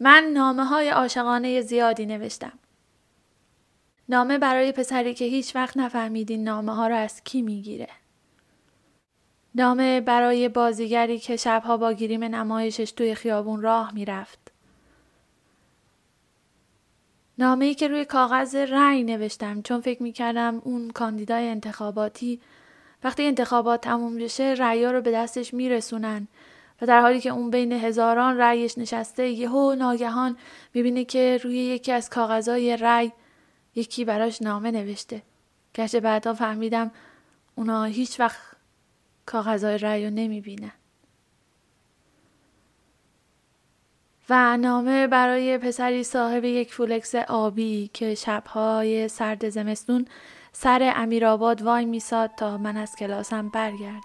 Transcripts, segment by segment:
من نامه‌های عاشقانه زیادی نوشتم. نامه برای پسری که هیچ وقت نفهمیدین نامه‌ها رو از کی میگیره. نامه برای بازیگری که شبها با گریم نمایشش توی خیابون راه میرفت. نامه‌ای که روی کاغذ رأی نوشتم چون فکر میکردم اون کاندیدای انتخاباتی وقتی انتخابات تموم بشه رأی‌ها رو به دستش میرسونن و در حالی که اون بین هزاران رأیش نشسته یهو ناگهان میبینه که روی یکی از کاغذهای رأی یکی براش نامه نوشته. گرچه بعدا فهمیدم اونا هیچ وقت کاغذهای رأی رو نمیبینن. و نامه برای پسری صاحب یک فولکس آبی که شب‌های سرد زمستون سر امیرآباد وای میساد تا من از کلاسم برگردم.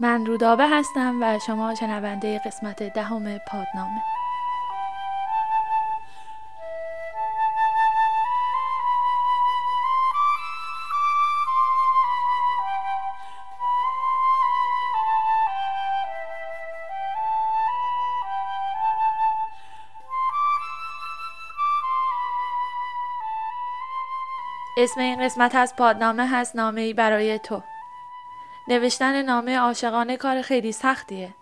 من رودابه هستم و شما شنونده قسمت 10 پادنامه. اسم این قسمت از پادنامه هست نامه‌ای برای تو. نوشتن نامه عاشقانه کار خیلی سختیه.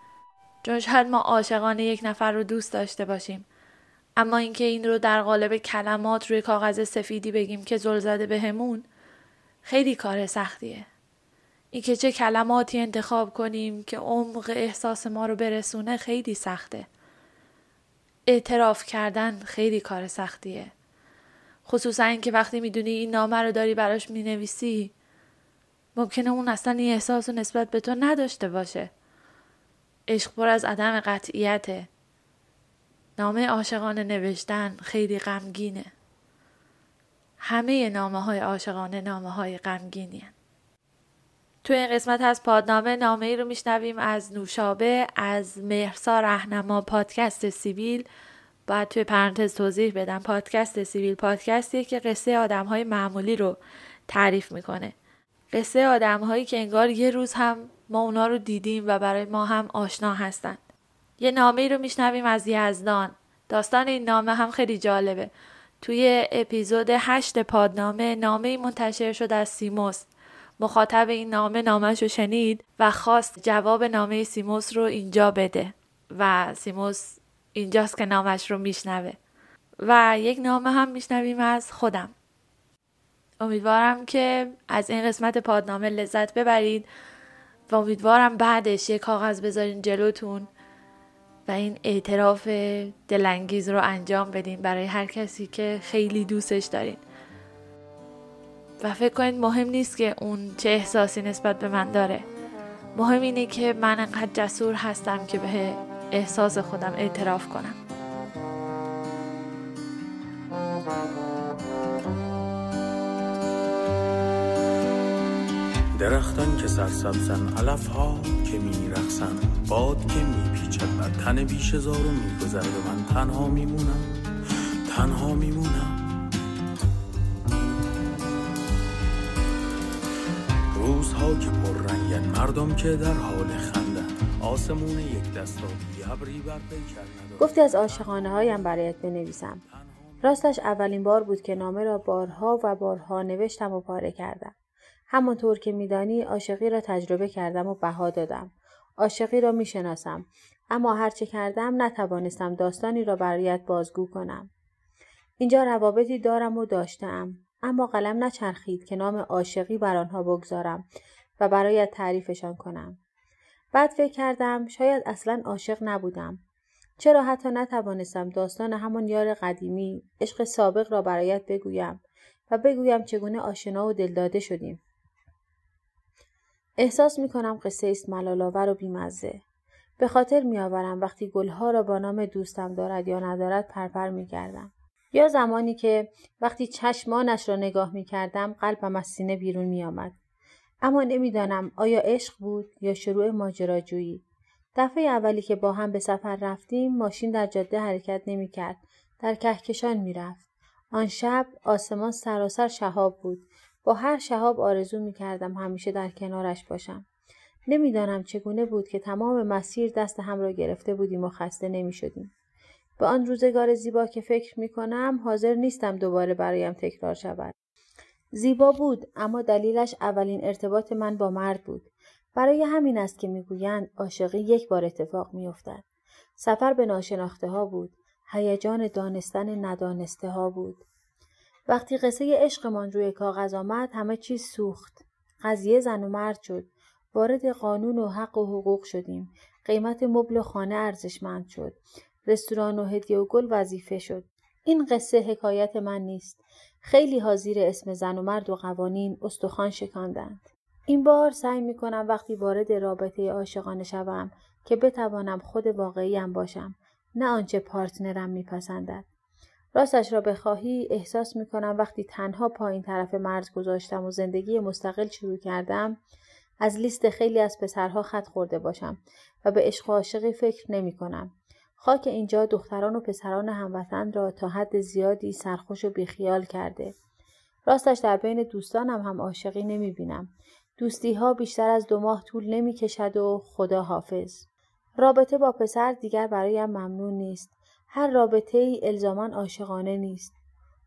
چون شاید ما عاشقانه یک نفر رو دوست داشته باشیم. اما اینکه این رو در قالب کلمات روی کاغذ سفیدی بگیم که زل زده بهمون خیلی کار سختیه. اینکه چه کلماتی انتخاب کنیم که عمق احساس ما رو برسونه خیلی سخته. اعتراف کردن خیلی کار سختیه. خصوصا اینکه وقتی میدونی این نامه رو داری براش مینویسی ممکنه اون اصلا این احساس رو نسبت به تو نداشته باشه. عشق پر از عدم قطعیته. نامه عاشقانه نوشتن خیلی غمگینه. همه نامه های عاشقانه نامه های غمگینی هن. تو این قسمت از پادنامه نامه ای رو میشنویم از نوشابه از مهرسا رهنما پادکست سبیل. بعد توی پرانتز توضیح بدم پادکست سیویل پادکستیه که قصه آدم‌های معمولی رو تعریف میکنه. قصه آدم‌هایی که انگار یه روز هم ما اونا رو دیدیم و برای ما هم آشنا هستن. یه نامه‌ای رو میشنویم از یزدان. داستان این نامه هم خیلی جالبه. توی اپیزود 8 پادنامه نامه‌ای منتشر شد از سیموس. مخاطب این نامه نامه‌شو شنید و خواست جواب نامه سیموس رو اینجا بده و سیموس اینجاست که نامش رو میشنوه. و یک نامه هم میشنویم از خودم. امیدوارم که از این قسمت پادنامه لذت ببرید و امیدوارم بعدش یک کاغذ بذارین جلوتون و این اعتراف دلانگیز رو انجام بدین برای هر کسی که خیلی دوستش دارین. و فکر کنید مهم نیست که اون چه احساسی نسبت به من داره. مهم اینه که من انقدر جسور هستم که به احساس خودم اعتراف کنم. درختان که سرسبزن، علف ها که میرخسن، باد که میپیچد بر تن بیشزارو میگذرد و من تنها میمونم، تنها میمونم. روزها که پررنگن، مردم که در حال خندن، آسمون یک دستا ابری بر پیکر. گفتی از عاشقانه هایم برایت بنویسم. راستش اولین بار بود که نامه را بارها و بارها نوشتم و پاره کردم. همانطور که میدانی عاشقی را تجربه کردم و بها دادم. عاشقی را میشناسم اما هرچه کردم نتوانستم داستانی را برایت بازگو کنم. اینجا روابطی دارم و داشتم اما قلم نچرخید که نام عاشقی بر آنها بگذارم و برایت تعریفشان کنم. بعد فکر کردم شاید اصلاً عاشق نبودم. چرا حتی نتوانستم داستان همان یار قدیمی، عشق سابق را برایت بگویم و بگویم چگونه آشنا و دلداده شدیم. احساس می‌کنم قصه است ملال‌آور و بی‌مزه. به خاطر می‌آورم وقتی گل‌ها را با نام دوستم دارد یا ندارد پرپر می‌کردم. یا زمانی که وقتی چشمانش را نگاه می‌کردم قلبم از سینه بیرون می‌آمد. اما نمیدانم آیا عشق بود یا شروع ماجراجویی. دفعه اولی که با هم به سفر رفتیم ماشین در جاده حرکت نمی کرد. در کهکشان می رفت. آن شب آسمان سراسر شهاب بود. با هر شهاب آرزو می کردم همیشه در کنارش باشم. نمیدانم چگونه بود که تمام مسیر دست هم را گرفته بودیم و خسته نمی شدیم. به آن روزگار زیبا که فکر می کنم حاضر نیستم دوباره برایم تکرار شود. زیبا بود، اما دلیلش اولین ارتباط من با مرد بود. برای همین است که می گویند عاشقی یک بار اتفاق می افتد. سفر به ناشناخته ها بود. هیجان دانستن ندانسته ها بود. وقتی قصه عشقمان روی کاغذ آمد همه چیز سوخت. قضیه زن و مرد شد. وارد قانون و حق و حقوق شدیم. قیمت مبل و خانه ارزشمند شد. رستوران و هدیه و گل وظیفه شد. این قصه حکایت من نیست. خیلی ها زیر اسم زن و مرد و قوانین استخوان شکاندند. این بار سعی می‌کنم وقتی وارد رابطه عاشقانه شوم که بتوانم خود واقعیم باشم، نه آنچه پارتنرم میپسندد. راستش را بخواهی احساس می‌کنم وقتی تنها پایین طرف مرز گذاشتم و زندگی مستقل شروع کردم، از لیست خیلی از پسرها خط خورده باشم و به عشق و عاشقی فکر نمی‌کنم. خاک اینجا دختران و پسران هموطن را تا حد زیادی سرخوش و بیخیال کرده. راستش در بین دوستانم هم عاشقی نمی‌بینم. دوستی‌ها بیشتر از 2 ماه طول نمی‌کشد و خدا حافظ. رابطه با پسر دیگر برایم ممنون نیست. هر رابطه‌ای الزاماً عاشقانه نیست.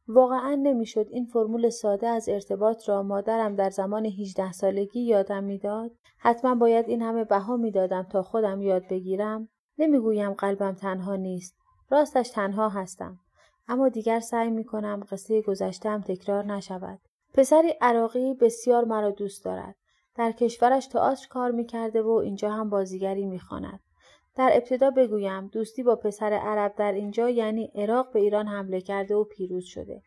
واقعاً نمی‌شد این فرمول ساده از ارتباط را مادرم در زمان 18 سالگی یادم می‌داد. حتما باید این همه بها می‌دادم تا خودم یاد بگیرم. نمی‌گویم قلبم تنها نیست. راستش تنها هستم. اما دیگر سعی می‌کنم قصه گذشته‌ام تکرار نشود. پسری عراقی بسیار مرا دوست دارد. در کشورش تئاتر کار می‌کرده و اینجا هم بازیگری می‌خواند. در ابتدا بگویم دوستی با پسر عرب در اینجا یعنی عراق به ایران حمله کرده و پیروز شده.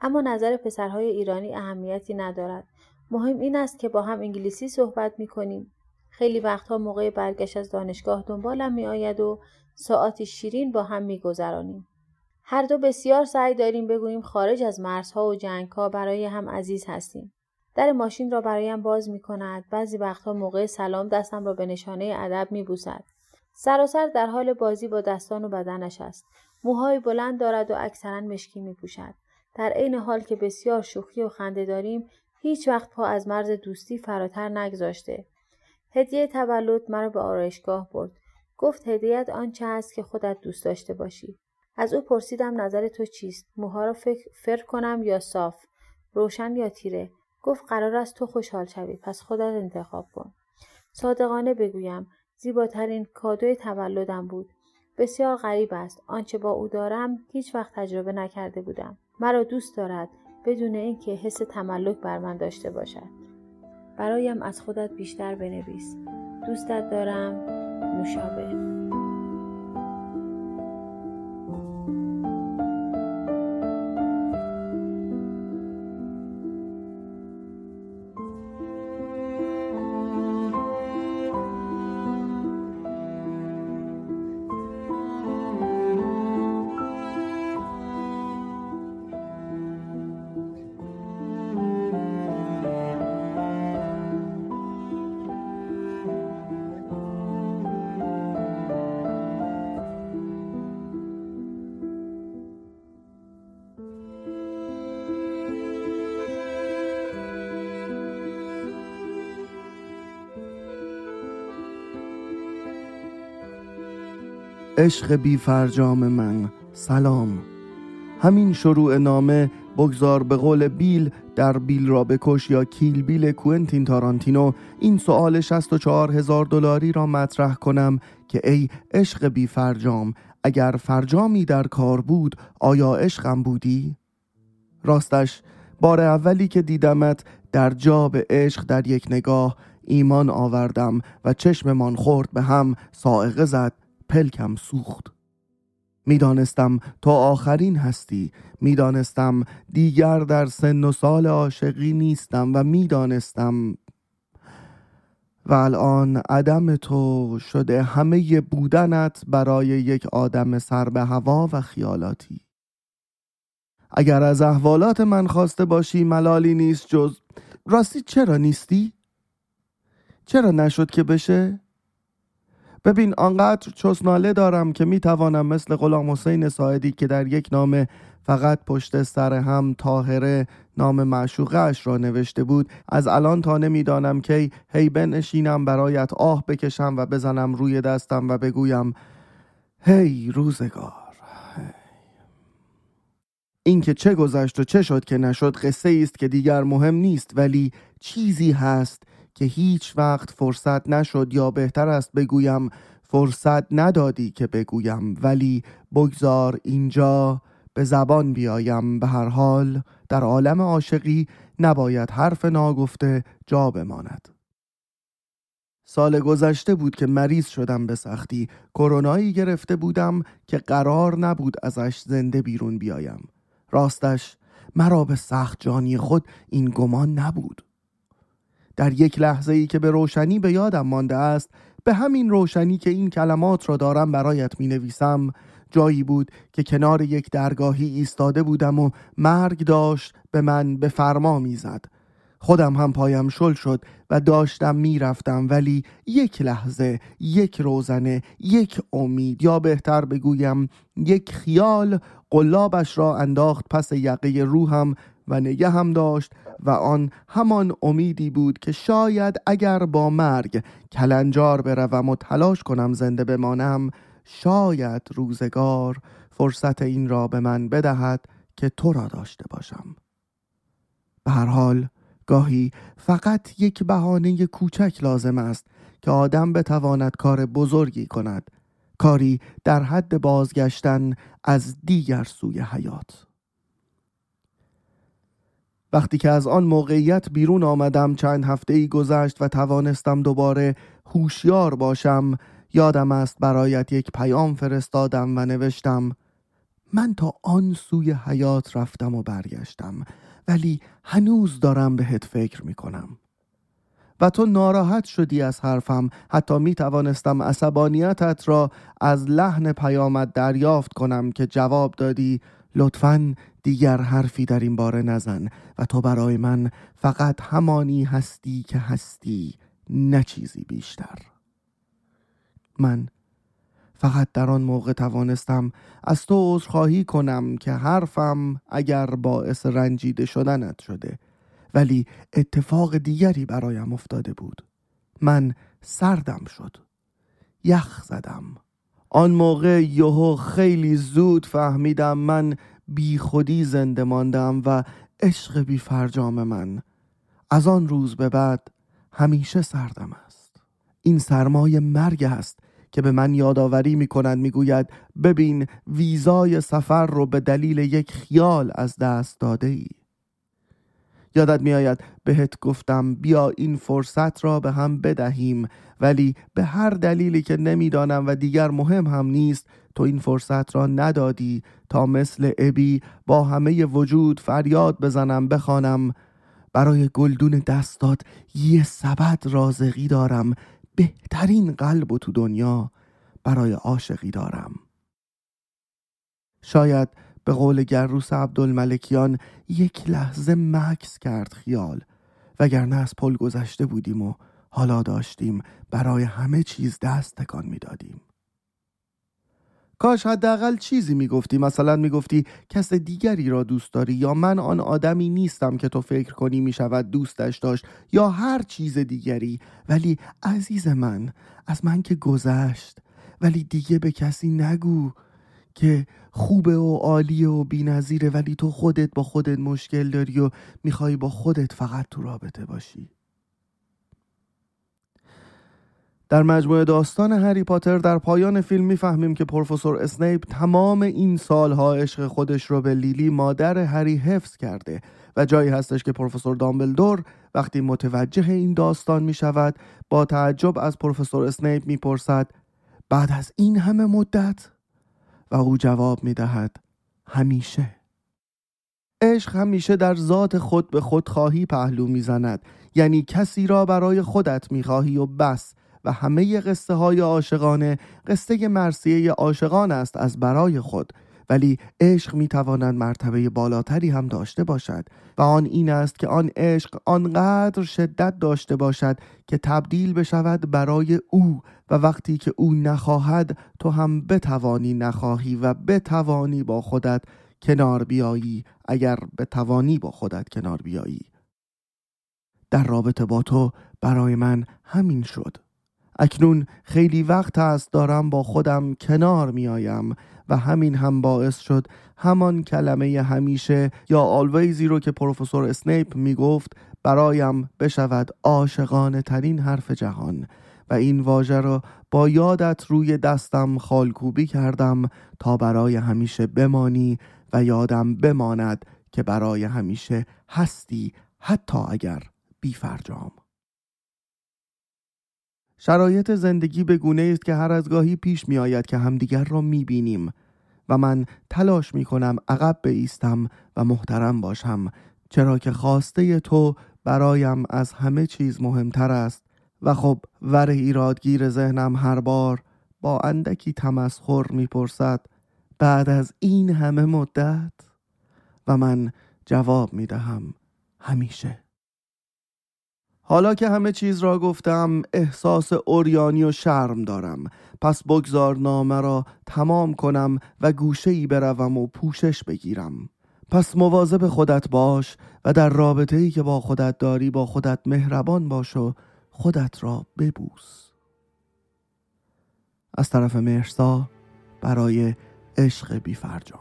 اما نظر پسرهای ایرانی اهمیتی ندارد. مهم این است که با هم انگلیسی صحبت می‌کنیم. خیلی وقتها موقع برگشت از دانشگاه دنبالم می‌آید و ساعاتی شیرین با هم می‌گذرانیم. هر دو بسیار سعی داریم بگوییم خارج از مرزها و جنگ‌ها برای هم عزیز هستیم. در ماشین را برایم باز می‌کند. بعضی وقتها موقع سلام دستم را به نشانه ادب می‌بوسد. سراسر در حال بازی با دستان و بدنش است. موهای بلند دارد و اکثرا مشکی می‌پوشد. در عین حال که بسیار شوخی و خنده داریم، هیچ وقت پا از مرز دوستی فراتر نگذاشته. هدیه تولد مرا به آرایشگاه برد. گفت هدیه‌ات آنچه است که خودت دوست داشته باشی. از او پرسیدم نظر تو چیست؟ موها را فر کنم یا صاف؟ روشن یا تیره؟ گفت قرار است تو خوشحال شوی، پس خودت انتخاب کن. صادقانه بگویم زیباترین کادوی تولدم بود. بسیار غریب است. آنچه با او دارم هیچ وقت تجربه نکرده بودم. مرا دوست دارد بدون اینکه حس تملک بر من داشته باشد. برایم از خودت بیشتر بنویس. دوستت دارم، نوشابه. عشق بی فرجام من، سلام. همین شروع نامه بگذار به قول بیل در بیل را بکش یا کیل بیل کوئنتین تارانتینو این سؤال 64,000 دلاری را مطرح کنم که ای عشق بی فرجام، اگر فرجامی در کار بود آیا عشقم بودی؟ راستش بار اولی که دیدمت در جا به عشق در یک نگاه ایمان آوردم و چشممان خورد به هم، صاعقه زد، پلکم سوخت. میدانستم تا آخرین هستی، میدانستم دیگر در سن و سال عاشقی نیستم و میدانستم. و الان عدم تو شده همه بودنت برای یک آدم سر به هوا و خیالاتی. اگر از احوالات من خواسته باشی ملالی نیست جز راستی چرا نیستی؟ چرا نشد که بشه؟ ببین آنقدر چسناله دارم که میتوانم مثل غلام حسین ساعدی که در یک نامه فقط پشت سر هم طاهره نام معشوقه‌اش را نوشته بود از الان تا نمیدانم کی هی بنشینم برایت آه بکشم و بزنم روی دستم و بگویم هی روزگار. این که چه گذشت و چه شد که نشد قصه ایست که دیگر مهم نیست، ولی چیزی هست که هیچ وقت فرصت نشد، یا بهتر است بگویم فرصت ندادی که بگویم، ولی بگذار اینجا به زبان بیایم. به هر حال در عالم عاشقی نباید حرف ناگفته جا بماند. سال گذشته بود که مریض شدم به سختی، کرونایی گرفته بودم که قرار نبود ازش زنده بیرون بیایم. راستش مرا به سخت جانی خود این گمان نبود. در یک لحظه‌ای که به روشنی به یادم مانده است، به همین روشنی که این کلمات را دارم برایت می نویسم، جایی بود که کنار یک درگاهی ایستاده بودم و مرگ داشت به من به فرما می زد. خودم هم پایم شل شد و داشتم می رفتم، ولی یک لحظه، یک روزنه، یک امید، یا بهتر بگویم یک خیال، قلابش را انداخت پس یقه روحم و نگه هم داشت و آن همان امیدی بود که شاید اگر با مرگ کلنجار بروم و تلاش کنم زنده بمانم، شاید روزگار فرصت این را به من بدهد که تو را داشته باشم. به هر حال گاهی فقط یک بهانه کوچک لازم است که آدم بتواند کار بزرگی کند، کاری در حد بازگشتن از دیگر سوی حیات. وقتی که از آن موقعیت بیرون آمدم چند هفته‌ای گذشت و توانستم دوباره هوشیار باشم، یادم است برایت یک پیام فرستادم و نوشتم من تا آن سوی حیات رفتم و برگشتم، ولی هنوز دارم بهت فکر می کنم. و تو ناراحت شدی از حرفم، حتی می توانستم عصبانیتت را از لحن پیامت دریافت کنم که جواب دادی لطفاً دیگر حرفی در این باره نزن و تو برای من فقط همانی هستی که هستی، نه چیزی بیشتر. من فقط در آن موقع توانستم از تو عذرخواهی کنم که حرفم اگر باعث رنجیده شدنت شده، ولی اتفاق دیگری برایم افتاده بود. من سردم شد، یخ زدم. آن موقع یهو خیلی زود فهمیدم من بی خودی زنده ماندم و عشق بی فرجام من. از آن روز به بعد همیشه سردم است. این سرمای مرگ است که به من یادآوری می‌کند، می‌گوید ببین ویزای سفر رو به دلیل یک خیال از دست داده ای. یادت می‌آید بهت گفتم بیا این فرصت را به هم بدهیم، ولی به هر دلیلی که نمی‌دانم و دیگر مهم هم نیست تو این فرصت را ندادی تا مثل ابی با همه وجود فریاد بزنم بخوانم برای گلدون دستات یه سبد رازقی دارم، بهترین قلب تو دنیا برای عاشقی دارم. شاید به قول گروس عبدالملکیان یک لحظه مکث کرد خیال، وگرنه از پل گذشته بودیم و حالا داشتیم برای همه چیز دست تکان میدادیم. کاش حداقل چیزی میگفتی، مثلا میگفتی کس دیگری را دوست داری، یا من آن آدمی نیستم که تو فکر کنی میشود دوستش داشت، یا هر چیز دیگری. ولی عزیز من، از من که گذشت، ولی دیگه به کسی نگو که خوبه و عالیه و بی‌نظیره، ولی تو خودت با خودت مشکل داری و میخوای با خودت فقط تو رابطه باشی. در مجموعه داستان هری پاتر در پایان فیلم میفهمیم که پروفسور اسنیپ تمام این سالها عشق خودش رو به لیلی مادر هری حفظ کرده و جایی هستش که پروفسور دامبلدور وقتی متوجه این داستان میشود با تعجب از پروفسور اسنیپ میپرسد بعد از این همه مدت؟ و او جواب میدهد همیشه. عشق همیشه در ذات خود به خودخواهی پهلو میزند، یعنی کسی را برای خودت میخواهی و بس. و همه قصه های عاشقانه قصه مرثیه عاشقان است از برای خود، ولی عشق میتواند مرتبه بالاتری هم داشته باشد و آن این است که آن عشق آنقدر شدت داشته باشد که تبدیل بشود برای او و وقتی که او نخواهد تو هم بتوانی نخواهی و بتوانی با خودت کنار بیایی اگر بتوانی با خودت کنار بیایی. در رابطه با تو برای من همین شد. اکنون خیلی وقت است دارم با خودم کنار میایم و همین هم باعث شد همان کلمه همیشه یا always رو که پروفسور اسنیپ میگفت برایم بشود عاشقانه ترین حرف جهان و این واژه را با یادت روی دستم خالکوبی کردم تا برای همیشه بمانی و یادم بماند که برای همیشه هستی حتی اگر بی فرجام. شرایط زندگی به گونه است که هر از گاهی پیش می آید که همدیگر را می بینیم و من تلاش می کنم عقب بایستم و محترم باشم، چرا که خواسته تو برایم از همه چیز مهمتر است و خب ور ایرادگیر ذهنم هر بار با اندکی تمسخر می پرسد بعد از این همه مدت، و من جواب می دهم همیشه. حالا که همه چیز را گفتم احساس عریانی و شرم دارم، پس بگذار نامه را تمام کنم و گوشه‌ای بروم و پوشش بگیرم. پس مواظب خودت باش و در رابطه‌ای که با خودت داری با خودت مهربان باش و خودت را ببوس. از طرف مهرسا برای عشق بی‌فرجام.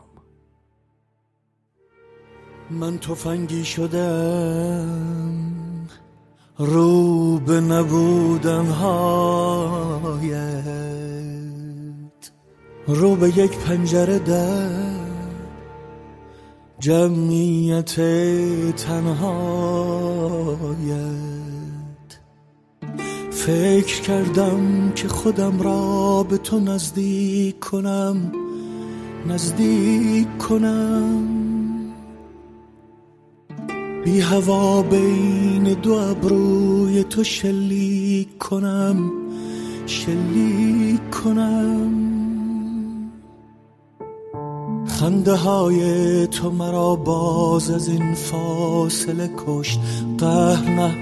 من تفنگی شدم رو به نبودن هایت، رو به یک پنجره در جمعیت تنهایت. فکر کردم که خودم را به تو نزدیک کنم بی هوا بین دو ابروی تو شلیک کنم خنده های تو مرا باز از این فاصله کشت، قهر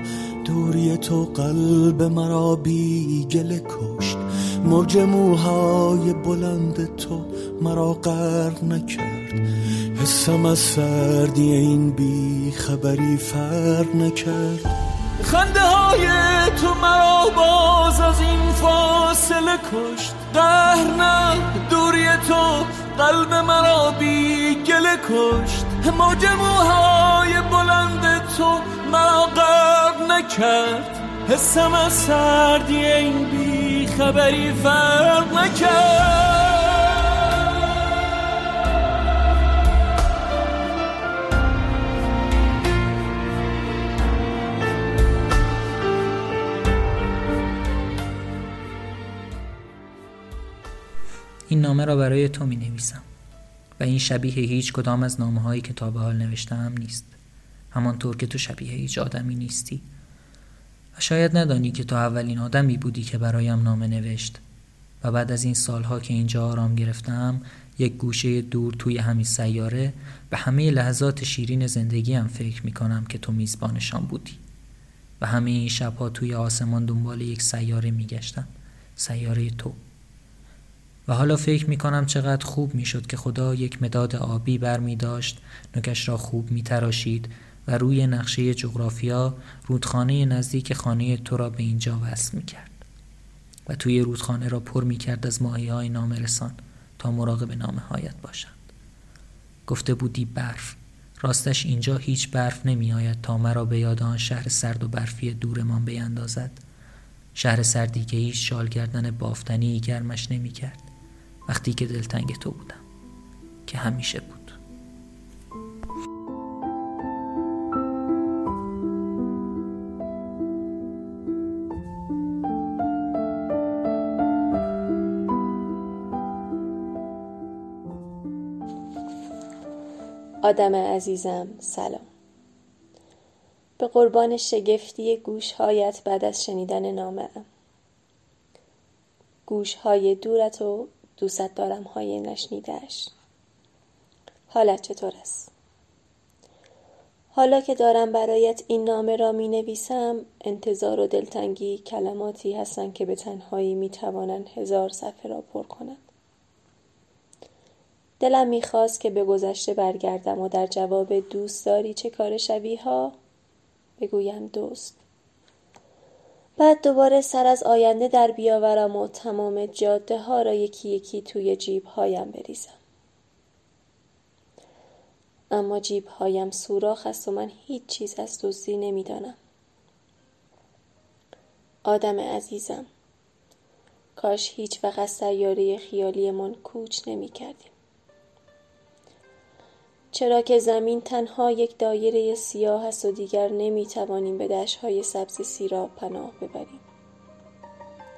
دوری تو قلب مرا بی گله کشت، موج موهای بلند تو مرا غرق نکرد، حسم از سردی این بی خبری فرق نکرد. خنده های تو مرا باز از این فاصله کشت، قهر نه دوری تو قلب مرا بی گله کشت، موج موهای بلند تو مرا غرق نکرد، حسم از سردی این بی خبری فرق نکرد. این نامه را برای تو می نویسم و این شبیه هیچ کدام از نامه هایی که تا به حال نوشتم نیست، همانطور که تو شبیه هیچ آدمی نیستی و شاید ندانی که تو اولین آدمی بودی که برایم نامه نوشت و بعد از این سالها که اینجا آرام گرفتم یک گوشه دور توی همین سیاره به همه لحظات شیرین زندگیم فکر می کنم که تو میزبانشان بودی و همه این شبها توی آسمان دنبال یک سیاره می گشتم، سیاره تو. و حالا فکر می کنم چقدر خوب می شد که خدا یک مداد آبی بر می داشت، نوکش را خوب می تراشید و روی نقشه جغرافیا رودخانه نزدیک خانه تو را به اینجا وصل می کرد و توی رودخانه را پر می کرد از ماهی های نامرسان تا مراقب نامه هایت باشند. گفته بودی برف، راستش اینجا هیچ برف نمی آید تا مرا به یاد آن شهر سرد و برفی دورمان بیندازد، شهر سردی که هیچ شال گردن بافتنی گرمش نمی کرد وقتی که دلتنگ تو بودم که همیشه بود. آدم عزیزم سلام. به قربان شگفتی گوشهایت بعد از شنیدن نامه‌ام. گوشهای دورت و دوست دارم های نشنیده‌اش. حالت چطور است؟ حالا که دارم برایت این نامه را می نویسم، انتظار و دلتنگی کلماتی هستند که به تنهایی می توانند 1000 صفحه را پر کنند. دلم می خواست که به گذشته برگردم و در جواب دوست داری چه کار شبیه ها؟ بگویم دوست. بعد دوباره سر از آینده در بیاورم و تمام جاده ها را یکی یکی توی جیب هایم بریزم. اما جیب هایم سوراخ است و من هیچ چیز از دزدی نمی دانم. آدم عزیزم، کاش هیچ وقت از سیاره خیالی من کوچ نمی کردیم. چرا که زمین تنها یک دایره سیاه است و دیگر نمی توانیم به دشت‌های سبز سیراب پناه ببریم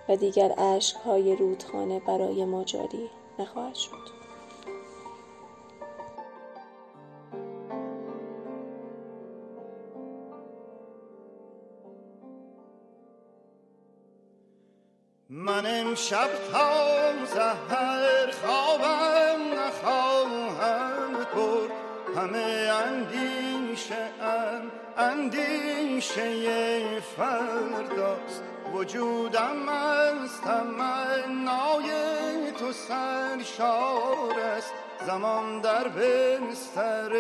و دیگر اشک‌های رودخانه برای ما جاری نخواهد شد. من امشب تا زهر خوابم نخواهم برد، همه اندیشه فرداست، وجودم از تمنای تو سرشار است. زمان در بستر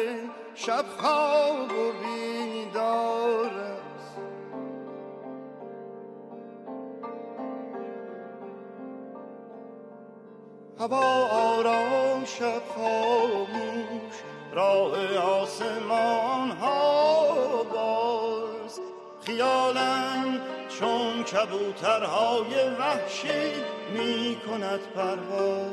شب خواب و بیدار، هوا آرام، شب خاموش، راه آسمان ها باز. خیالم چون کبوترهای وحشی می کند پرواز.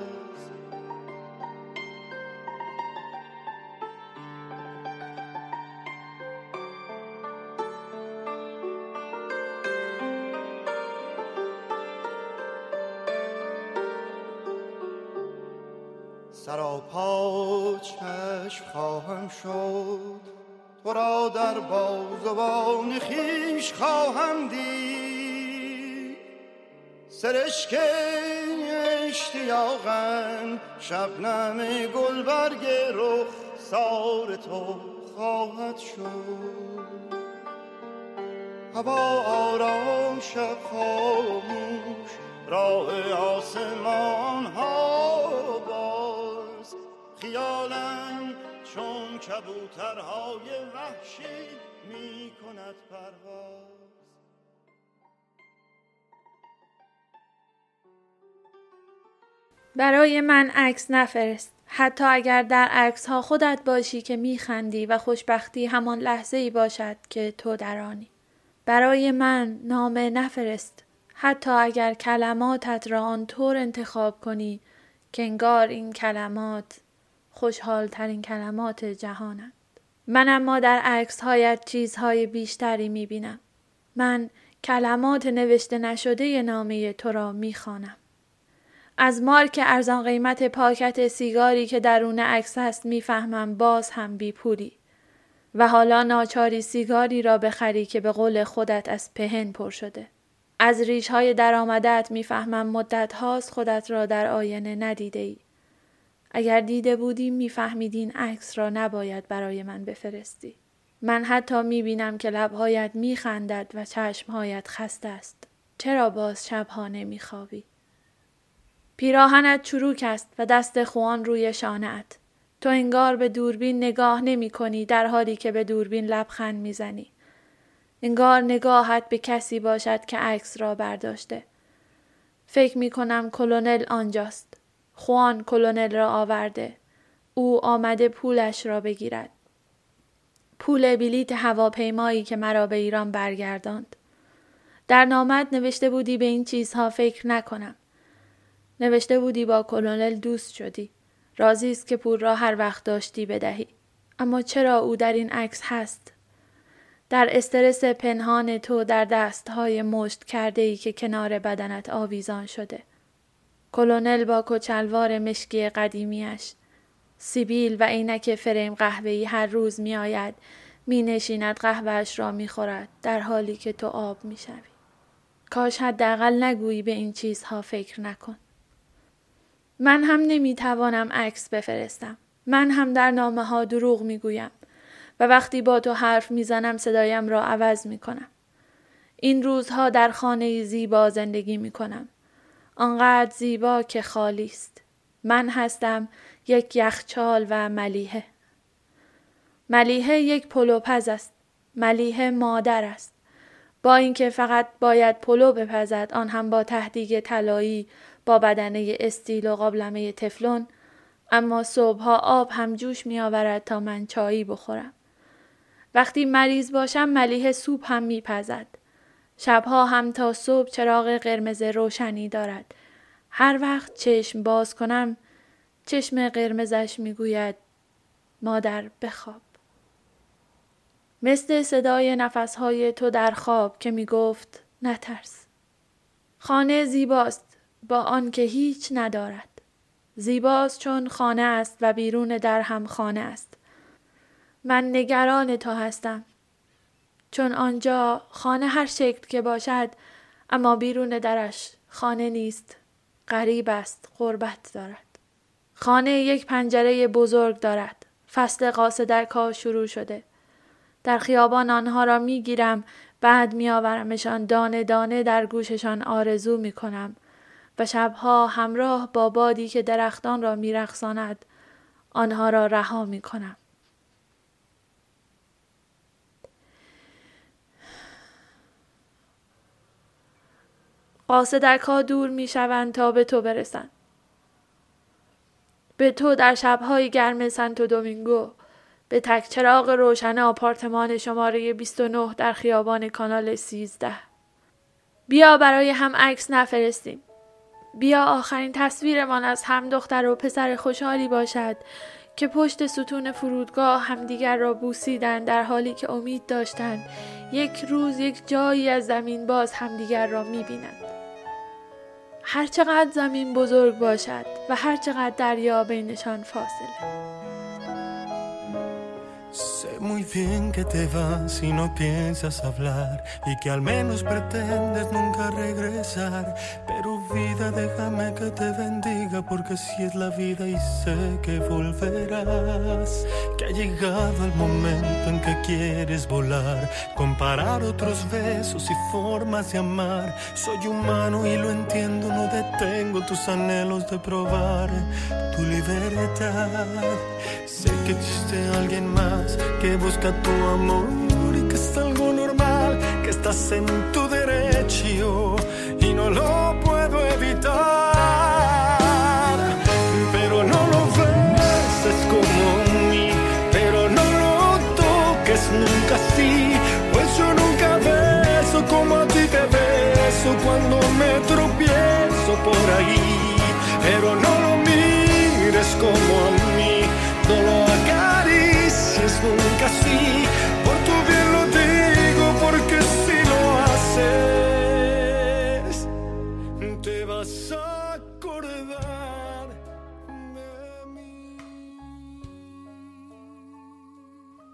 سراپا چشم خواهم شد، تو را در بازوان خویش خواهم دید. سرشک اشتیاقم، شبنم گلبرگ رخسار تو خواهد شد. هوا آرام، شب خاموش، راه آسمان ها باز. خیالم چون کبوترهای وحشی می کند پرواز. برای من عکس نفرست، حتی اگر در عکس ها خودت باشی که می خندی و خوشبختی همان لحظه ای باشد که تو در آنی. برای من نامه نفرست، حتی اگر کلماتت را آنطور انتخاب کنی که انگار این کلمات خوشحال ترین کلمات جهانند. من اما در عکس‌هایت چیزهای بیشتری می‌بینم. من کلمات نوشته نشده نامه تو را می‌خوانم. از مارک ارزان قیمت پاکت سیگاری که درون عکس است می‌فهمم باز هم بی‌پولی و حالا ناچاری سیگاری را بخری که به قول خودت از پهن پر شده. از ریش‌های درآمدت می‌فهمم مدت هاست خودت را در آینه ندیده‌ای. اگر دیده بودی می‌فهمیدین عکس را نباید برای من بفرستی. من حتی می‌بینم که لب‌هایت می‌خندد و چشم‌هایت خسته است. چرا باز شب‌ها نمی‌خوابی؟ پیراهنت چروک است و دست خوان روی شانه‌ات. تو انگار به دوربین نگاه نمی‌کنی در حالی که به دوربین لبخند می‌زنی. انگار نگاهت به کسی باشد که عکس را برداشته. فکر می کنم کلونل آنجاست. خوان کلونل را آورده. او آمده پولش را بگیرد. پول بلیت هواپیمایی که مرا به ایران برگرداند. در نامت نوشته بودی به این چیزها فکر نکنم. نوشته بودی با کلونل دوست شدی. راضی است که پول را هر وقت داشتی بدهی. اما چرا او در این عکس هست؟ در استرس پنهان تو در دست‌های مشت کرده‌ای که کنار بدنت آویزان شده. کلونل با کچلوار مشکی قدیمیش، سیبیل و عینک فریم قهوه‌ای هر روز می‌آید، می‌نشیند، قهوه‌اش را می‌خورد در حالی که تو آب می‌شوی. کاش حداقل نگویی به این چیزها فکر نکن. من هم نمی‌توانم عکس بفرستم. من هم در نامه‌ها دروغ می‌گویم. و وقتی با تو حرف میزنم صدایم را عوض میکنم. این روزها در خانه زیبا زندگی میکنم. آنقدر زیبا که خالی است. من هستم یک یخچال و ملیحه. ملیحه یک پلوپز است. ملیحه مادر است. با اینکه فقط باید پلو بپزد، آن هم با تهدیگ طلایی با بدنه استیل و قابلمه تفلون، اما صبحها آب هم جوش می آورد تا من چایی بخورم. وقتی مریض باشم ملیحه سوپ هم می پزد. شبها هم تا صبح چراغ قرمز روشنی دارد. هر وقت چشم باز کنم چشم قرمزش می گوید مادر بخواب. مثل صدای نفسهای تو در خواب که می گفت نترس. خانه زیباست با آن که هیچ ندارد. زیباست چون خانه است و بیرون در هم خانه است. من نگران تو هستم. چون آنجا خانه هر شکل که باشد، اما بیرون درش خانه نیست. غریب است، غربت دارد. خانه یک پنجره بزرگ دارد. فصل قاصدک‌ها شروع شده. در خیابان آنها را می گیرم، بعد می آورمشان دانه دانه، در گوششان آرزو می کنم و شبها همراه با بادی که درختان را می رقصاند آنها را رها می کنم. قاصدک‌ها دور می شوند تا به تو برسند. به تو در شبهای گرم سنتو دومینگو، به تک چراغ روشن آپارتمان شماره 29 در خیابان کانال 13. بیا برای هم عکس نفرستیم. بیا آخرین تصویرمان از هم دختر و پسر خوشحالی باشد که پشت ستون فرودگاه همدیگر را بوسیدند در حالی که امید داشتند یک روز یک جایی از زمین باز همدیگر را می‌بینند. هر چقدر زمین بزرگ باشد و هر چقدر دریا بینشان فاصله. Sé muy bien que te vas y no piensas hablar y que al menos pretendes nunca regresar, pero vida déjame que te bendiga porque así es la vida y sé que volverás, que ha llegado el momento en que quieres volar, comparar otros besos y formas de amar, soy humano y lo entiendo, no detengo tus anhelos de probar tu libertad, sé que existe alguien más que busca tu amor y que es algo normal, que estás en tu derecho y no lo puedo evitar, pero no lo ves, es como mí, pero no lo toques nunca así, pues yo nunca beso como a ti te beso cuando me tropiezo por ahí, pero no lo mires como a mí, no lo nunca así, por tu bien lo digo, porque si lo haces, te vas a acordar de mí.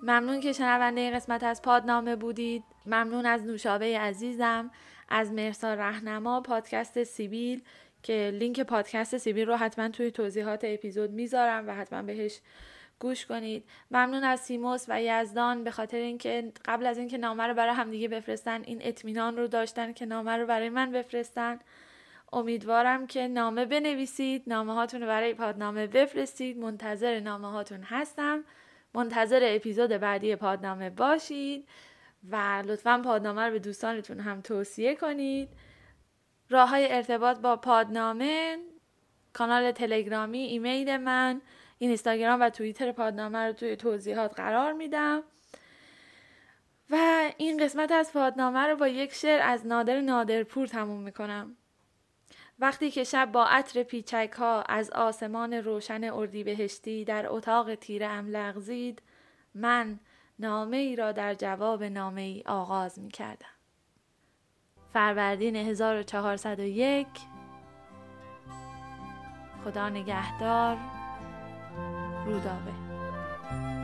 ممنون که شنونده قسمت از پادنامه بودید. ممنون از نوشابه عزیزم، از مهرسا رهنما، پادکست سبیل، که لینک پادکست سبیل رو حتما توی توضیحات اپیزود میذارم و حتما بهش گوش کنید. ممنون از سیموس و یزدان به خاطر اینکه قبل از اینکه نامه رو برای همدیگه بفرستن این اطمینان رو داشتن که نامه رو برای من بفرستن. امیدوارم که نامه بنویسید، نامه هاتون رو برای پادنامه بفرستید. منتظر نامه هاتون هستم. منتظر اپیزود بعدی پادنامه باشید و لطفاً پادنامه رو به دوستانتون هم توصیه کنید. راه‌های ارتباط با پادنامه، کانال تلگرامی، ایمیل من، این اینستاگرام و توییتر پادنامه رو توی توضیحات قرار میدم. و این قسمت از پادنامه رو با یک شعر از نادر نادرپور تموم میکنم. وقتی که شب با عطر پیچک ها از آسمان روشن اردیبهشتی در اتاق تیره‌ام لغزید، من نامه ای را در جواب نامه ای آغاز میکردم. فروردین 1401. خدا نگهدار. رودابه.